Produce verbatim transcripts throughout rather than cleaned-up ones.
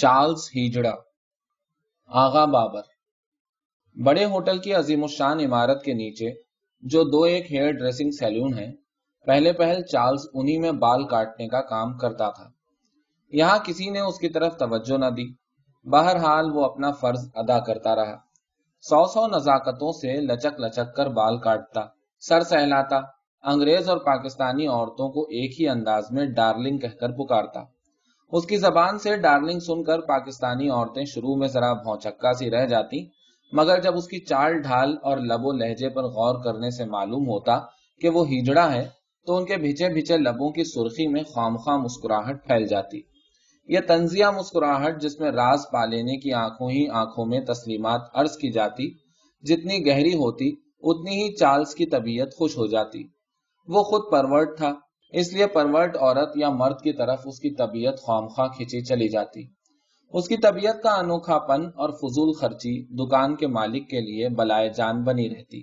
Charles ہیجڑا، آغا بابر۔ بڑے hotel کی عظیم الشان عمارت کے نیچے جو دو ایک ہیئر ڈریسنگ سیلون ہیں، پہلے پہل چارلس انہی میں بال کاٹنے کا کام کرتا تھا۔ یہاں کسی نے اس کی طرف توجہ نہ دی، بہرحال وہ اپنا فرض ادا کرتا رہا۔ سو سو نزاکتوں سے لچک لچک کر بال کاٹتا، سر سہلاتا، انگریز اور پاکستانی عورتوں کو ایک ہی انداز میں ڈارلنگ کہہ کر پکارتا۔ اس کی زبان سے ڈارلنگ سن کر پاکستانی عورتیں شروع میں ذرا بھونچکا سی رہ جاتی، مگر جب اس کی چال ڈھال اور لب و لہجے پر غور کرنے سے معلوم ہوتا کہ وہ ہجڑا ہے، تو ان کے بھیچے بھیچے لبوں کی سرخی میں خامخواہ مسکراہٹ پھیل جاتی۔ یہ طنزیہ مسکراہٹ جس میں راز پا لینے کی آنکھوں ہی آنکھوں میں تسلیمات عرض کی جاتی، جتنی گہری ہوتی اتنی ہی چارلس کی طبیعت خوش ہو جاتی۔ وہ خود پرورٹ تھا، اس لیے پرورٹ عورت یا مرد کی طرف اس کی طبیعت خامخواہ کھینچی چلی جاتی۔ اس کی طبیعت کا انوکھا پن اور فضول خرچی دکان کے مالک کے لیے بلائے جان بنی رہتی۔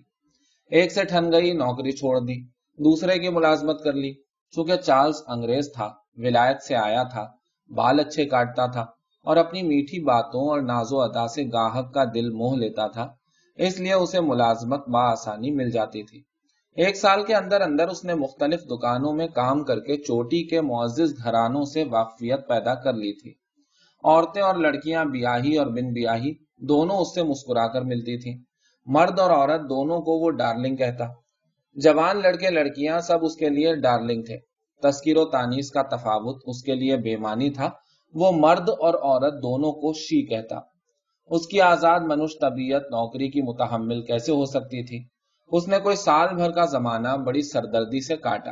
ایک سے ٹھن گئی، نوکری چھوڑ دی، دوسرے کی ملازمت کر لی۔ چونکہ چارلس انگریز تھا، ولایت سے آیا تھا، بال اچھے کاٹتا تھا اور اپنی میٹھی باتوں اور ناز و ادا سے گاہک کا دل موہ لیتا تھا، اس لیے اسے ملازمت بآسانی مل جاتی تھی۔ ایک سال کے اندر اندر اس نے مختلف دکانوں میں کام کر کے چوٹی کے معزز گھرانوں سے واقفیت پیدا کر لی تھی۔ عورتیں اور لڑکیاں بیاہی اور بن بیاہی دونوں اس سے مسکرا کر ملتی تھیں۔ مرد اور عورت دونوں کو وہ ڈارلنگ کہتا۔ جوان لڑکے لڑکیاں سب اس کے لیے ڈارلنگ تھے۔ تذکیر و تانیث کا تفاوت اس کے لیے بے معنی تھا، وہ مرد اور عورت دونوں کو شی کہتا۔ اس کی آزاد منش طبیعت نوکری کی متحمل کیسے ہو سکتی تھی؟ اس نے کوئی سال بھر کا زمانہ بڑی سردردی سے کاٹا۔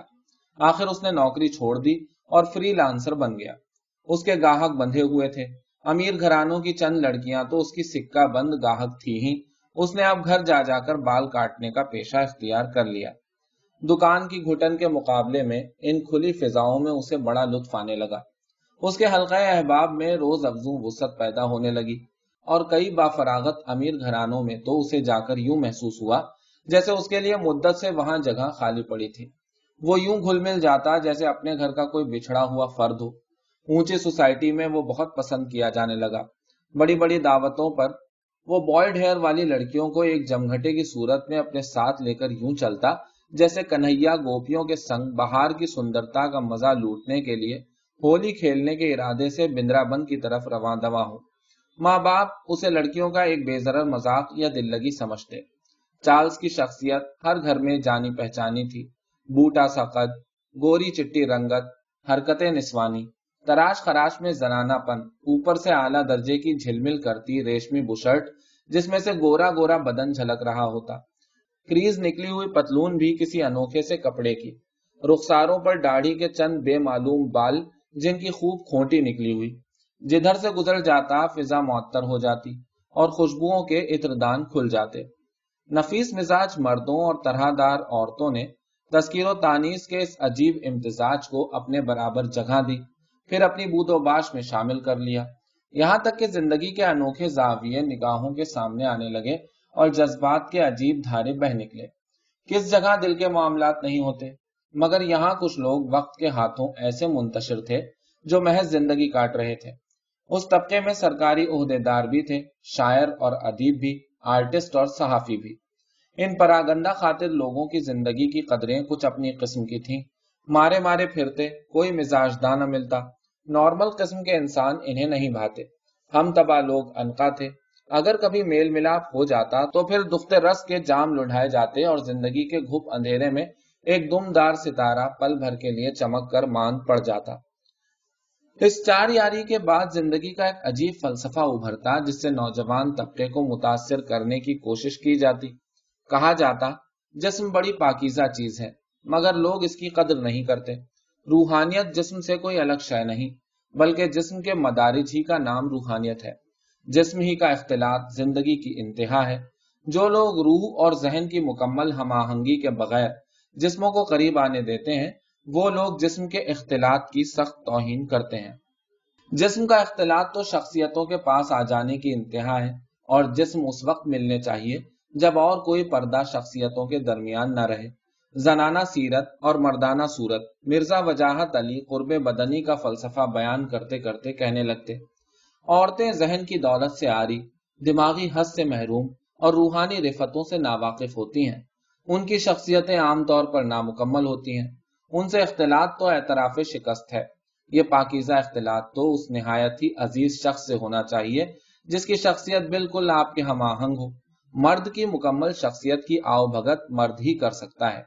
آخر اس نے نوکری چھوڑ دی اور فری لانسر بن گیا۔ اس کے گاہک بندھے ہوئے تھے، امیر گھرانوں کی چند لڑکیاں تو اس کی سکہ بند گاہک تھی ہی۔ اس نے اب گھر جا جا کر بال کاٹنے کا پیشہ اختیار کر لیا۔ دکان کی گھٹن کے مقابلے میں ان کھلی فضاؤں میں اسے بڑا لطف آنے لگا۔ اس کے حلقہ احباب میں روز افزوں وسعت پیدا ہونے لگی، اور کئی بافراغت امیر گھرانوں میں تو اسے جا کر یوں محسوس ہوا جیسے اس کے لیے مدت سے وہاں جگہ خالی پڑی تھی۔ وہ یوں گھل مل جاتا جیسے اپنے گھر کا کوئی بچھڑا ہوا فرد ہو۔ اونچی سوسائٹی میں وہ بہت پسند کیا جانے لگا۔ بڑی بڑی دعوتوں پر وہ بوائڈ ہیئر والی لڑکیوں کو ایک جمگھٹے کی صورت میں اپنے ساتھ لے کر یوں چلتا جیسے کنہیا گوپیوں کے سنگ بہار کی سندرتا کا مزہ لوٹنے کے لیے ہولی کھیلنے کے ارادے سے بندرا بند کی طرف رواں دوا ہو۔ ماں باپ اسے لڑکیوں کا ایک بے ضرر مذاق یا دل لگی سمجھتے۔ چارلس کی شخصیت ہر گھر میں جانی پہچانی تھی۔ بوٹا سا قد، گوری چٹی رنگت، حرکتیں نسوانی، تراش خراش میں زنانہ پن، اوپر سے اعلیٰ درجے کی جھلمل کرتی ریشمی بشرٹ جس میں سے گورا گورا بدن جھلک رہا ہوتا، کریز نکلی ہوئی پتلون بھی کسی انوکھے سے کپڑے کی، رخساروں پر داڑھی کے چند بے معلوم بال جن کی خوب کھونٹی نکلی ہوئی، جدھر سے گزر جاتا فضا معطر ہو جاتی اور خوشبوؤں کے عطردان کھل جاتے۔ نفیس مزاج مردوں اور طرح دار عورتوں نے تذکیر و تانیث کے اس عجیب امتزاج کو اپنے برابر جگہ دی، پھر اپنی بود و باش میں شامل کر لیا، یہاں تک کہ زندگی کے انوکھے زاویے نگاہوں کے سامنے آنے لگے اور جذبات کے عجیب دھارے بہ نکلے۔ کس جگہ دل کے معاملات نہیں ہوتے، مگر یہاں کچھ لوگ وقت کے ہاتھوں ایسے منتشر تھے جو محض زندگی کاٹ رہے تھے۔ اس طبقے میں سرکاری عہدیدار بھی تھے، شاعر اور ادیب بھی، آرٹسٹ اور صحافی بھی۔ ان پراگندہ خاطر لوگوں کی زندگی کی قدریں کچھ اپنی قسم کی تھیں، مارے مارے پھرتے، کوئی مزاج داں نہ ملتا۔ نارمل قسم کے انسان انہیں نہیں بھاتے، ہم تباہ لوگ انقا تھے۔ اگر کبھی میل ملاپ ہو جاتا تو پھر دفتے رس کے جام لڑھائے جاتے اور زندگی کے گھپ اندھیرے میں ایک دم دار ستارہ پل بھر کے لیے چمک کر ماند پڑ جاتا۔ اس چار یاری کے بعد زندگی کا ایک عجیب فلسفہ ابھرتا جس سے نوجوان طبقے کو متاثر کرنے کی کوشش کی جاتی۔ کہا جاتا جسم بڑی پاکیزہ چیز ہے، مگر لوگ اس کی قدر نہیں کرتے۔ روحانیت جسم سے کوئی الگ شے نہیں، بلکہ جسم کے مدارج ہی کا نام روحانیت ہے۔ جسم ہی کا اختلاط زندگی کی انتہا ہے۔ جو لوگ روح اور ذہن کی مکمل ہم آہنگی کے بغیر جسموں کو قریب آنے دیتے ہیں، وہ لوگ جسم کے اختلاط کی سخت توہین کرتے ہیں۔ جسم کا اختلاط تو شخصیتوں کے پاس آ جانے کی انتہا ہے، اور جسم اس وقت ملنے چاہیے جب اور کوئی پردہ شخصیتوں کے درمیان نہ رہے۔ زنانہ سیرت اور مردانہ صورت مرزا وجاہت علی قرب بدنی کا فلسفہ بیان کرتے کرتے کہنے لگتے، عورتیں ذہن کی دولت سے عاری، دماغی حس سے محروم اور روحانی رفتوں سے ناواقف ہوتی ہیں۔ ان کی شخصیتیں عام طور پر نامکمل ہوتی ہیں۔ ان سے اختلاط تو اعتراف شکست ہے۔ یہ پاکیزہ اختلاط تو اس نہایت ہی عزیز شخص سے ہونا چاہیے جس کی شخصیت بالکل آپ کے ہم آہنگ ہو۔ مرد کی مکمل شخصیت کی آؤ بھگت مرد ہی کر سکتا ہے۔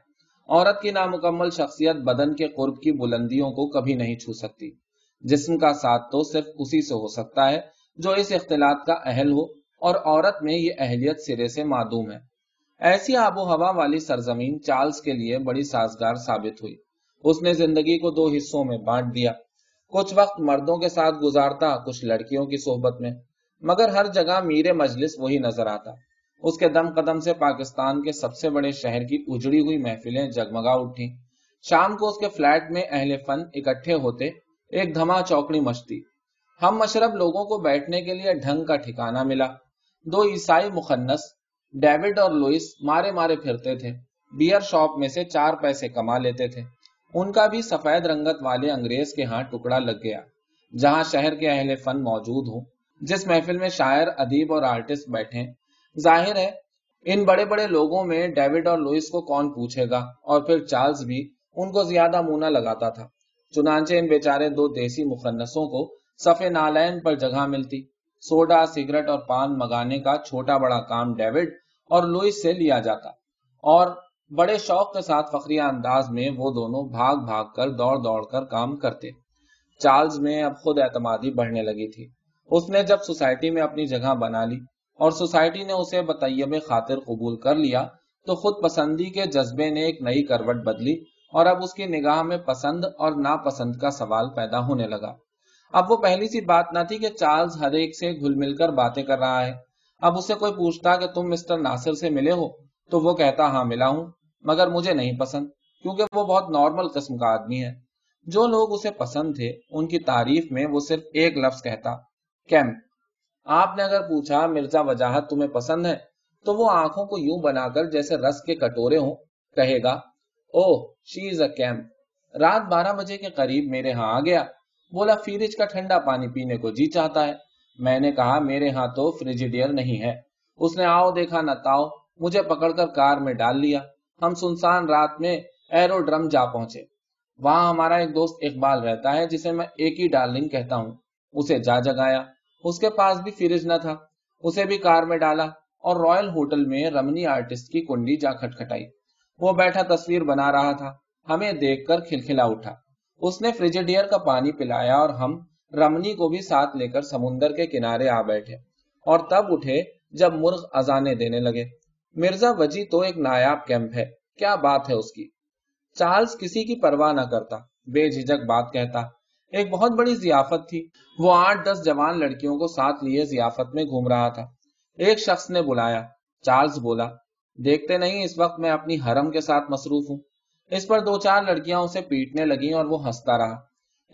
عورت کی نامکمل شخصیت بدن کے قرب کی بلندیوں کو کبھی نہیں چھو سکتی۔ جسم کا ساتھ تو صرف اسی سے ہو سکتا ہے جو اس اختلاط کا اہل ہو، اور عورت میں یہ اہلیت سرے سے معدوم ہے۔ ایسی آب و ہوا والی سرزمین چارلس کے لیے بڑی سازگار ثابت ہوئی۔ اس نے زندگی کو دو حصوں میں بانٹ دیا، کچھ وقت مردوں کے ساتھ گزارتا، کچھ لڑکیوں کی صحبت میں، مگر ہر جگہ میرے مجلس وہی نظر آتا۔ اس کے دم قدم سے پاکستان کے سب سے بڑے شہر کی اجڑی ہوئی محفلیں جگمگا اٹھیں۔ شام کو اس کے فلیٹ میں اہل فن اکٹھے ہوتے، ایک دھما چوکڑی مچتی۔ ہم مشرب لوگوں کو بیٹھنے کے لیے ڈھنگ کا ٹھکانہ ملا۔ دو عیسائی مخنث ڈیوڈ اور لوئس مارے مارے پھرتے تھے، بیئر شاپ میں سے چار پیسے کما لیتے تھے۔ ان کا بھی سفید رنگت والے انگریز کے ہاں ٹکڑا لگ گیا۔ جہاں شہر کے اہل فن موجود ہوں، جس محفل میں شاعر، ادیب اور آرٹسٹ بیٹھیں، ظاہر ہے ان بڑے بڑے لوگوں میں ڈیوڈ اور لوئس کو کون پوچھے گا، اور پھر چارلس بھی ان کو زیادہ منہ نہ لگاتا تھا۔ چنانچہ ان بیچارے دو دیسی مخنثوں کو صف نالین پر جگہ ملتی۔ سوڈا، سگریٹ اور پان منگانے کا چھوٹا بڑا کام ڈیوڈ اور لوئس سے لیا جاتا، اور بڑے شوق کے ساتھ فخریہ انداز میں وہ دونوں بھاگ بھاگ کر دوڑ دوڑ کر کام کرتے۔ چارلس میں اب خود اعتمادی بڑھنے لگی تھی۔ اس نے جب سوسائٹی میں اپنی جگہ بنا لی اور سوسائٹی نے اسے بطیب خاطر قبول کر لیا، تو خود پسندی کے جذبے نے ایک نئی کروٹ بدلی، اور اب اس کی نگاہ میں پسند اور ناپسند کا سوال پیدا ہونے لگا۔ اب وہ پہلی سی بات نہ تھی کہ چارلس ہر ایک سے گھل مل کر باتیں کر رہا ہے۔ اب اسے کوئی پوچھتا کہ تم مسٹر ناصر سے ملے ہو، تو وہ کہتا ہاں ملا ہوں، مگر مجھے نہیں پسند، کیونکہ وہ بہت نارمل قسم کا آدمی ہے۔ جو لوگ اسے پسند تھے ان کی تعریف میں وہ صرف ایک لفظ کہتا، کیمپ۔ آپ نے اگر پوچھا مرزا وجاہت تمہیں پسند ہے، تو وہ آنکھوں کو یوں بنا کر جیسے رس کے کٹورے ہوں کہے گا، اوہ شی از اے کیمپ۔ رات بارہ بجے کے قریب میرے ہاں آ گیا، بولا فریج کا ٹھنڈا پانی پینے کو جی چاہتا ہے۔ میں نے کہا میرے ہاں تو فریجیڈیئر نہیں ہے۔ اس نے آؤ دیکھا نہ تاؤ، مجھے پکڑ کر کار میں ڈال لیا۔ ہم سنسان رات میں ایروڈرم جا پہنچے۔ وہاں ہمارا ایک دوست اقبال رہتا ہے، جسے میں ایک ہی ڈارلنگ کہتا ہوں، اسے جا جگایا۔ اس کے پاس بھی فریج نہ تھا، اسے بھی کار میں ڈالا اور رائل ہوٹل میں رمنی آرٹسٹ کی کنڈی جا کھٹکھٹائی۔ وہ بیٹھا تصویر بنا رہا تھا، ہمیں دیکھ کر کھلکھلا اٹھا۔ اس نے فریجیڈیئر کا پانی پلایا اور ہم رمنی کو بھی ساتھ لے کر سمندر کے کنارے آ بیٹھے، اور تب اٹھے جب مرغ اذانے دینے لگے۔ مرزا وجی تو ایک نایاب کیمپ ہے، کیا بات ہے اس کی۔ چارلس کسی کی پرواہ نہ کرتا، بے جھجک بات کہتا۔ ایک بہت بڑی ضیافت تھی، وہ آٹھ دس جوان لڑکیوں کو ساتھ لیے ضیافت میں گھوم رہا تھا۔ ایک شخص نے بلایا، چارلس بولا، دیکھتے نہیں اس وقت میں اپنی حرم کے ساتھ مصروف ہوں۔ اس پر دو چار لڑکیاں اسے پیٹنے لگیں اور وہ ہنستا رہا۔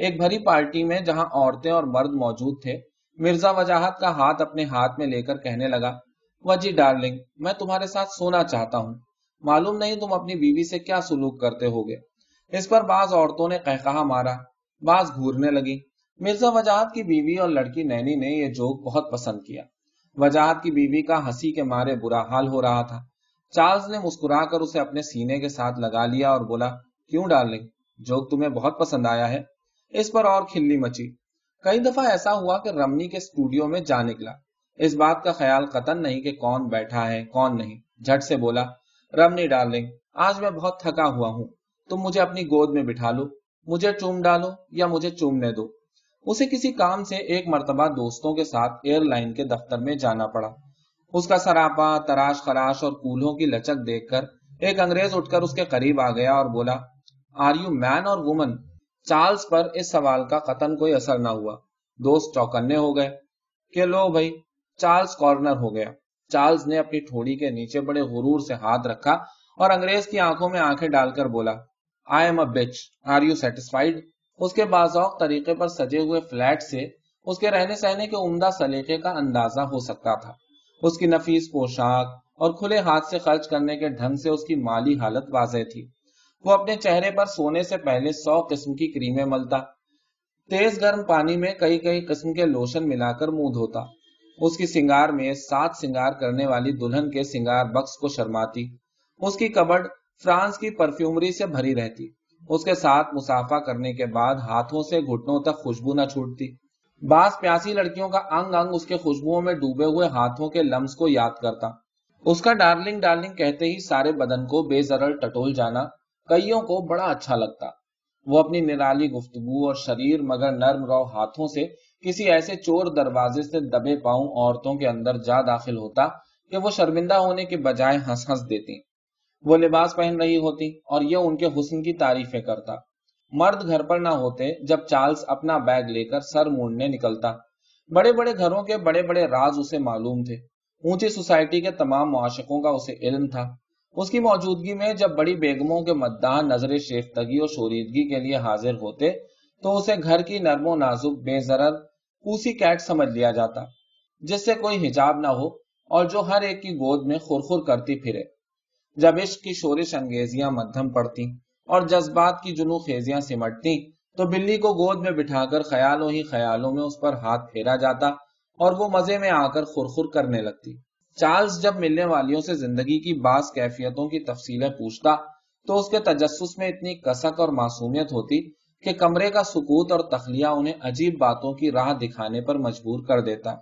ایک بھری پارٹی میں جہاں عورتیں اور مرد موجود تھے، مرزا وجاہت کا ہاتھ اپنے ہاتھ میں لے کر کہنے لگا، وجی ڈارلنگ، میں تمہارے ساتھ سونا چاہتا ہوں، معلوم نہیں تم اپنی بیوی سے کیا سلوک کرتے ہوگے۔ اس پر بعض عورتوں نے قہقہہ مارا، بعض گھورنے لگی۔ مرزا وجاہت کی بیوی اور لڑکی نینی نے یہ جوک بہت پسند کیا۔ وجاہت کی بیوی کا ہنسی کے مارے برا حال ہو رہا تھا۔ چارلس نے مسکرا کر اسے اپنے سینے کے ساتھ لگا لیا اور بولا، کیوں ڈارلنگ، جوک تمہیں بہت پسند آیا ہے۔ اس پر اور کھلی مچی۔ کئی دفعہ ایسا ہوا کہ رمنی کے اسٹوڈیو میں جا نکلا، اس بات کا خیال قطن نہیں کہ کون بیٹھا ہے کون نہیں۔ جھٹ سے بولا، رمنی ڈارلنگ، آج میں بہت تھکا ہوا ہوں، تم مجھے اپنی گود میں بٹھا لو، مجھے چوم ڈالو یا مجھے چومنے دو۔ اسے کسی کام سے ایک مرتبہ دوستوں کے ساتھ ایئر لائن کے دفتر میں جانا پڑا۔ اس کا سراپا، تراش خراش اور کولہوں کی لچک دیکھ کر ایک انگریز اٹھ کر اس کے قریب آ گیا اور بولا، آر یو مین اور وومن۔ چارلس پر اس سوال کا قطن کوئی اثر نہ ہوا۔ دوست چوکنے ہو گئے کہ لو بھائی، چارلس کارنر ہو گیا۔ چارلس نے اپنی ٹھوڑی کے نیچے بڑے غرور سے ہاتھ رکھا اور انگریز کی آنکھوں میں آنکھیں ڈال کر بولا، I am a bitch. Are you satisfied? اس کے بازوق طریقے پر سجے ہوئے فلیٹ سے اس کے رہنے سہنے کے عمدہ سلیقے کا اندازہ ہو سکتا تھا۔ اس کی نفیس پوشاک اور کھلے ہاتھ سے خرچ کرنے کے ڈھنگ سے اس کی مالی حالت واضح تھی۔ وہ اپنے چہرے پر سونے سے پہلے سو قسم کی کریمیں ملتا۔ تیز گرم پانی میں کئی کئی قسم کے لوشن ملا کر منہ دھوتا، اس کی سنگار میں سات سنگار کرنے والی دلہن کے سنگار بکس کو شرماتی، اس کی کبڈ فرانس کی پرفیومری سے بھری رہتی، اس کے ساتھ مسافہ کرنے کے بعد ہاتھوں سے گھٹنوں تک خوشبو نہ چھوٹتی، بعض پیاسی لڑکیوں کا انگ انگ اس کے خوشبوؤں میں ڈوبے ہوئے ہاتھوں کے لمس کو یاد کرتا، اس کا ڈارلنگ ڈارلنگ کہتے ہی سارے بدن کو بے زرل ٹٹول جانا کئیوں کو بڑا اچھا لگتا۔ وہ اپنی نرالی گفتگو اور شریر مگر نرم رو ہاتھوں سے کسی ایسے چور دروازے سے دبے پاؤں عورتوں کے اندر جا داخل ہوتا کہ وہ شرمندہ ہونے کے بجائے ہنس ہنس دیتی، وہ لباس پہن رہی ہوتی اور یہ ان کے حسن کی تعریفیں کرتا۔ مرد گھر پر نہ ہوتے جب چارلس اپنا بیگ لے کر سر موڑنے نکلتا، بڑے بڑے گھروں کے بڑے بڑے راز اسے معلوم تھے، اونچی سوسائٹی کے تمام معاشقوں کا اسے علم تھا۔ اس کی موجودگی میں جب بڑی بیگموں کے مداح نظر شیفتگی اور شوریدگی کے لیے حاضر ہوتے تو اسے گھر کی نرم و نازک بے ضرر پوسی کیٹ سمجھ لیا جاتا، جس سے کوئی حجاب نہ ہو اور جو ہر ایک کی گود میں خورخور کرتی پھرے۔ جب عشق کی شورش انگیزیاں مدھم پڑتی اور جذبات کی جنو خیزیاں سمٹتی تو بلی کو گود میں بٹھا کر خیالوں ہی خیالوں میں اس پر ہاتھ پھیرا جاتا اور وہ مزے میں آ کر خورخور کرنے لگتی۔ چارلس جب ملنے والیوں سے زندگی کی بعض کیفیتوں کی تفصیلیں پوچھتا تو اس کے تجسس میں اتنی کسک اور معصومیت ہوتی کہ کمرے کا سکوت اور تخلیہ انہیں عجیب باتوں کی راہ دکھانے پر مجبور کر دیتا۔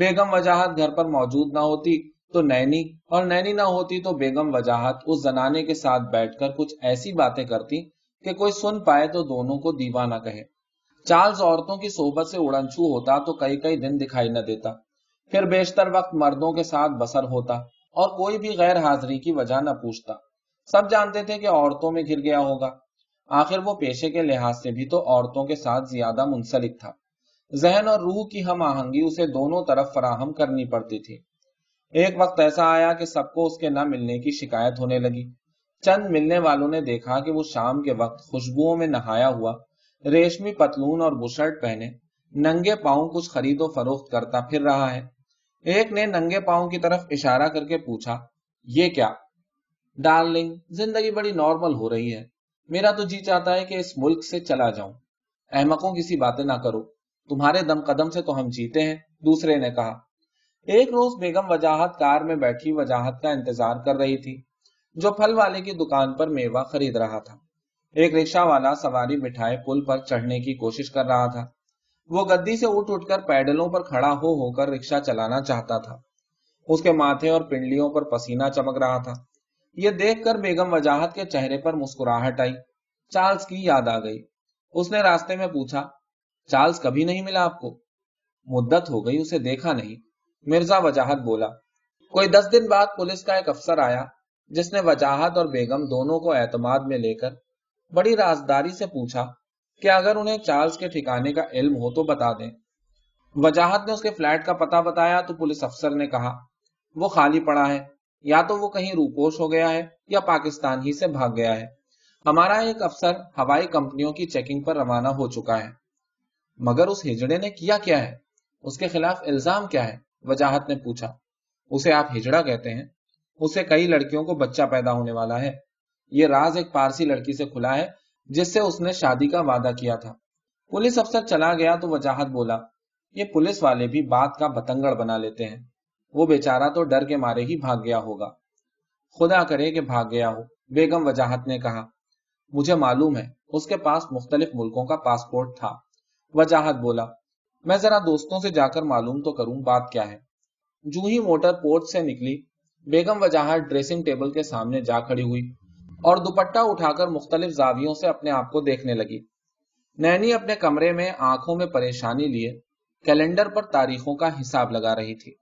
بیگم وجاہت گھر پر موجود نہ ہوتی تو نینی، اور نینی نہ ہوتی تو بیگم وجاہت اس زنانے کے ساتھ بیٹھ کر کچھ ایسی باتیں کرتی کہ کوئی سن پائے تو دونوں کو دیوانہ کہے۔ چارلس عورتوں کی صحبت سے اڑنچو ہوتا تو کئی کئی دن دکھائی نہ دیتا، پھر بیشتر وقت مردوں کے ساتھ بسر ہوتا اور کوئی بھی غیر حاضری کی وجہ نہ پوچھتا۔ سب جانتے تھے کہ عورتوں میں گر گیا ہوگا، آخر وہ پیشے کے لحاظ سے بھی تو عورتوں کے ساتھ زیادہ منسلک تھا، ذہن اور روح کی ہم آہنگی اسے دونوں طرف فراہم کرنی پڑتی تھی۔ ایک وقت ایسا آیا کہ سب کو اس کے نہ ملنے کی شکایت ہونے لگی۔ چند ملنے والوں نے دیکھا کہ وہ شام کے وقت خوشبوؤں میں نہایا ہوا، ریشمی پتلون اور بشرٹ پہنے ننگے پاؤں کچھ خرید و فروخت کرتا پھر رہا ہے۔ ایک نے ننگے پاؤں کی طرف اشارہ کر کے پوچھا، یہ کیا؟ ڈارلنگ، زندگی بڑی نارمل ہو رہی ہے، میرا تو جی چاہتا ہے کہ اس ملک سے چلا جاؤں۔ احمقوں کسی باتیں نہ کرو، تمہارے دم قدم سے تو ہم جیتے ہیں، دوسرے نے کہا۔ ایک روز بیگم وجاہت کار میں بیٹھی وجاہت کا انتظار کر رہی تھی جو پھل والے کی دکان پر میوہ خرید رہا تھا۔ ایک رکشہ والا سواری بٹھائے پل پر چڑھنے کی کوشش کر رہا تھا، وہ گدی سے اٹھ اٹھ کر پیڈلوں پر کھڑا ہو ہو کر رکشہ چلانا چاہتا تھا، اس کے ماتھے اور پنڈلیوں پر پسینہ چمک رہا تھا۔ یہ دیکھ کر بیگم وجاہت کے چہرے پر مسکراہٹ آئی، چارلس کی یاد آ گئی۔ اس نے راستے میں پوچھا، چارلس کبھی نہیں ملا آپ کو؟ مدت ہو گئی، اسے دیکھا نہیں، مرزا وجاہت بولا۔ کوئی دس دن بعد پولیس کا ایک افسر آیا جس نے وجاہت اور بیگم دونوں کو اعتماد میں لے کر بڑی رازداری سے پوچھا کہ اگر انہیں چارلس کے ٹھکانے کا علم ہو تو بتا دیں۔ وجاہت نے اس کے فلیٹ کا پتہ بتایا تو پولیس افسر نے کہا، وہ خالی پڑا ہے، یا تو وہ کہیں روپوش ہو گیا ہے یا پاکستان ہی سے بھاگ گیا ہے، ہمارا ایک افسر ہوائی کمپنیوں کی چیکنگ پر روانہ ہو چکا ہے۔ مگر اس ہجڑے نے کیا کیا ہے، اس کے خلاف الزام کیا ہے؟ وجاہت نے پوچھا۔ اسے آپ ہجڑا کہتے ہیں؟ اسے کئی لڑکیوں کو بچہ پیدا ہونے والا ہے، یہ راز ایک پارسی لڑکی سے کھلا ہے جس سے اس نے شادی کا وعدہ کیا تھا۔ پولیس افسر چلا گیا تو وجاہت بولا، یہ پولیس والے بھی بات کا بتنگڑ بنا لیتے ہیں، وہ بیچارہ تو ڈر کے مارے ہی بھاگ گیا ہوگا۔ خدا کرے کہ بھاگ گیا ہو، بیگم وجاہت نے کہا، مجھے معلوم ہے اس کے پاس مختلف ملکوں کا پاسپورٹ تھا۔ وجاہت بولا، میں ذرا دوستوں سے جا کر معلوم تو کروں بات کیا ہے۔ جو ہی موٹر پورٹ سے نکلی، بیگم وجاہت ڈریسنگ ٹیبل کے سامنے جا کھڑی ہوئی اور دوپٹہ اٹھا کر مختلف زاویوں سے اپنے آپ کو دیکھنے لگی۔ نینی اپنے کمرے میں آنکھوں میں پریشانی لیے کیلنڈر پر تاریخوں کا حساب لگا رہی تھی۔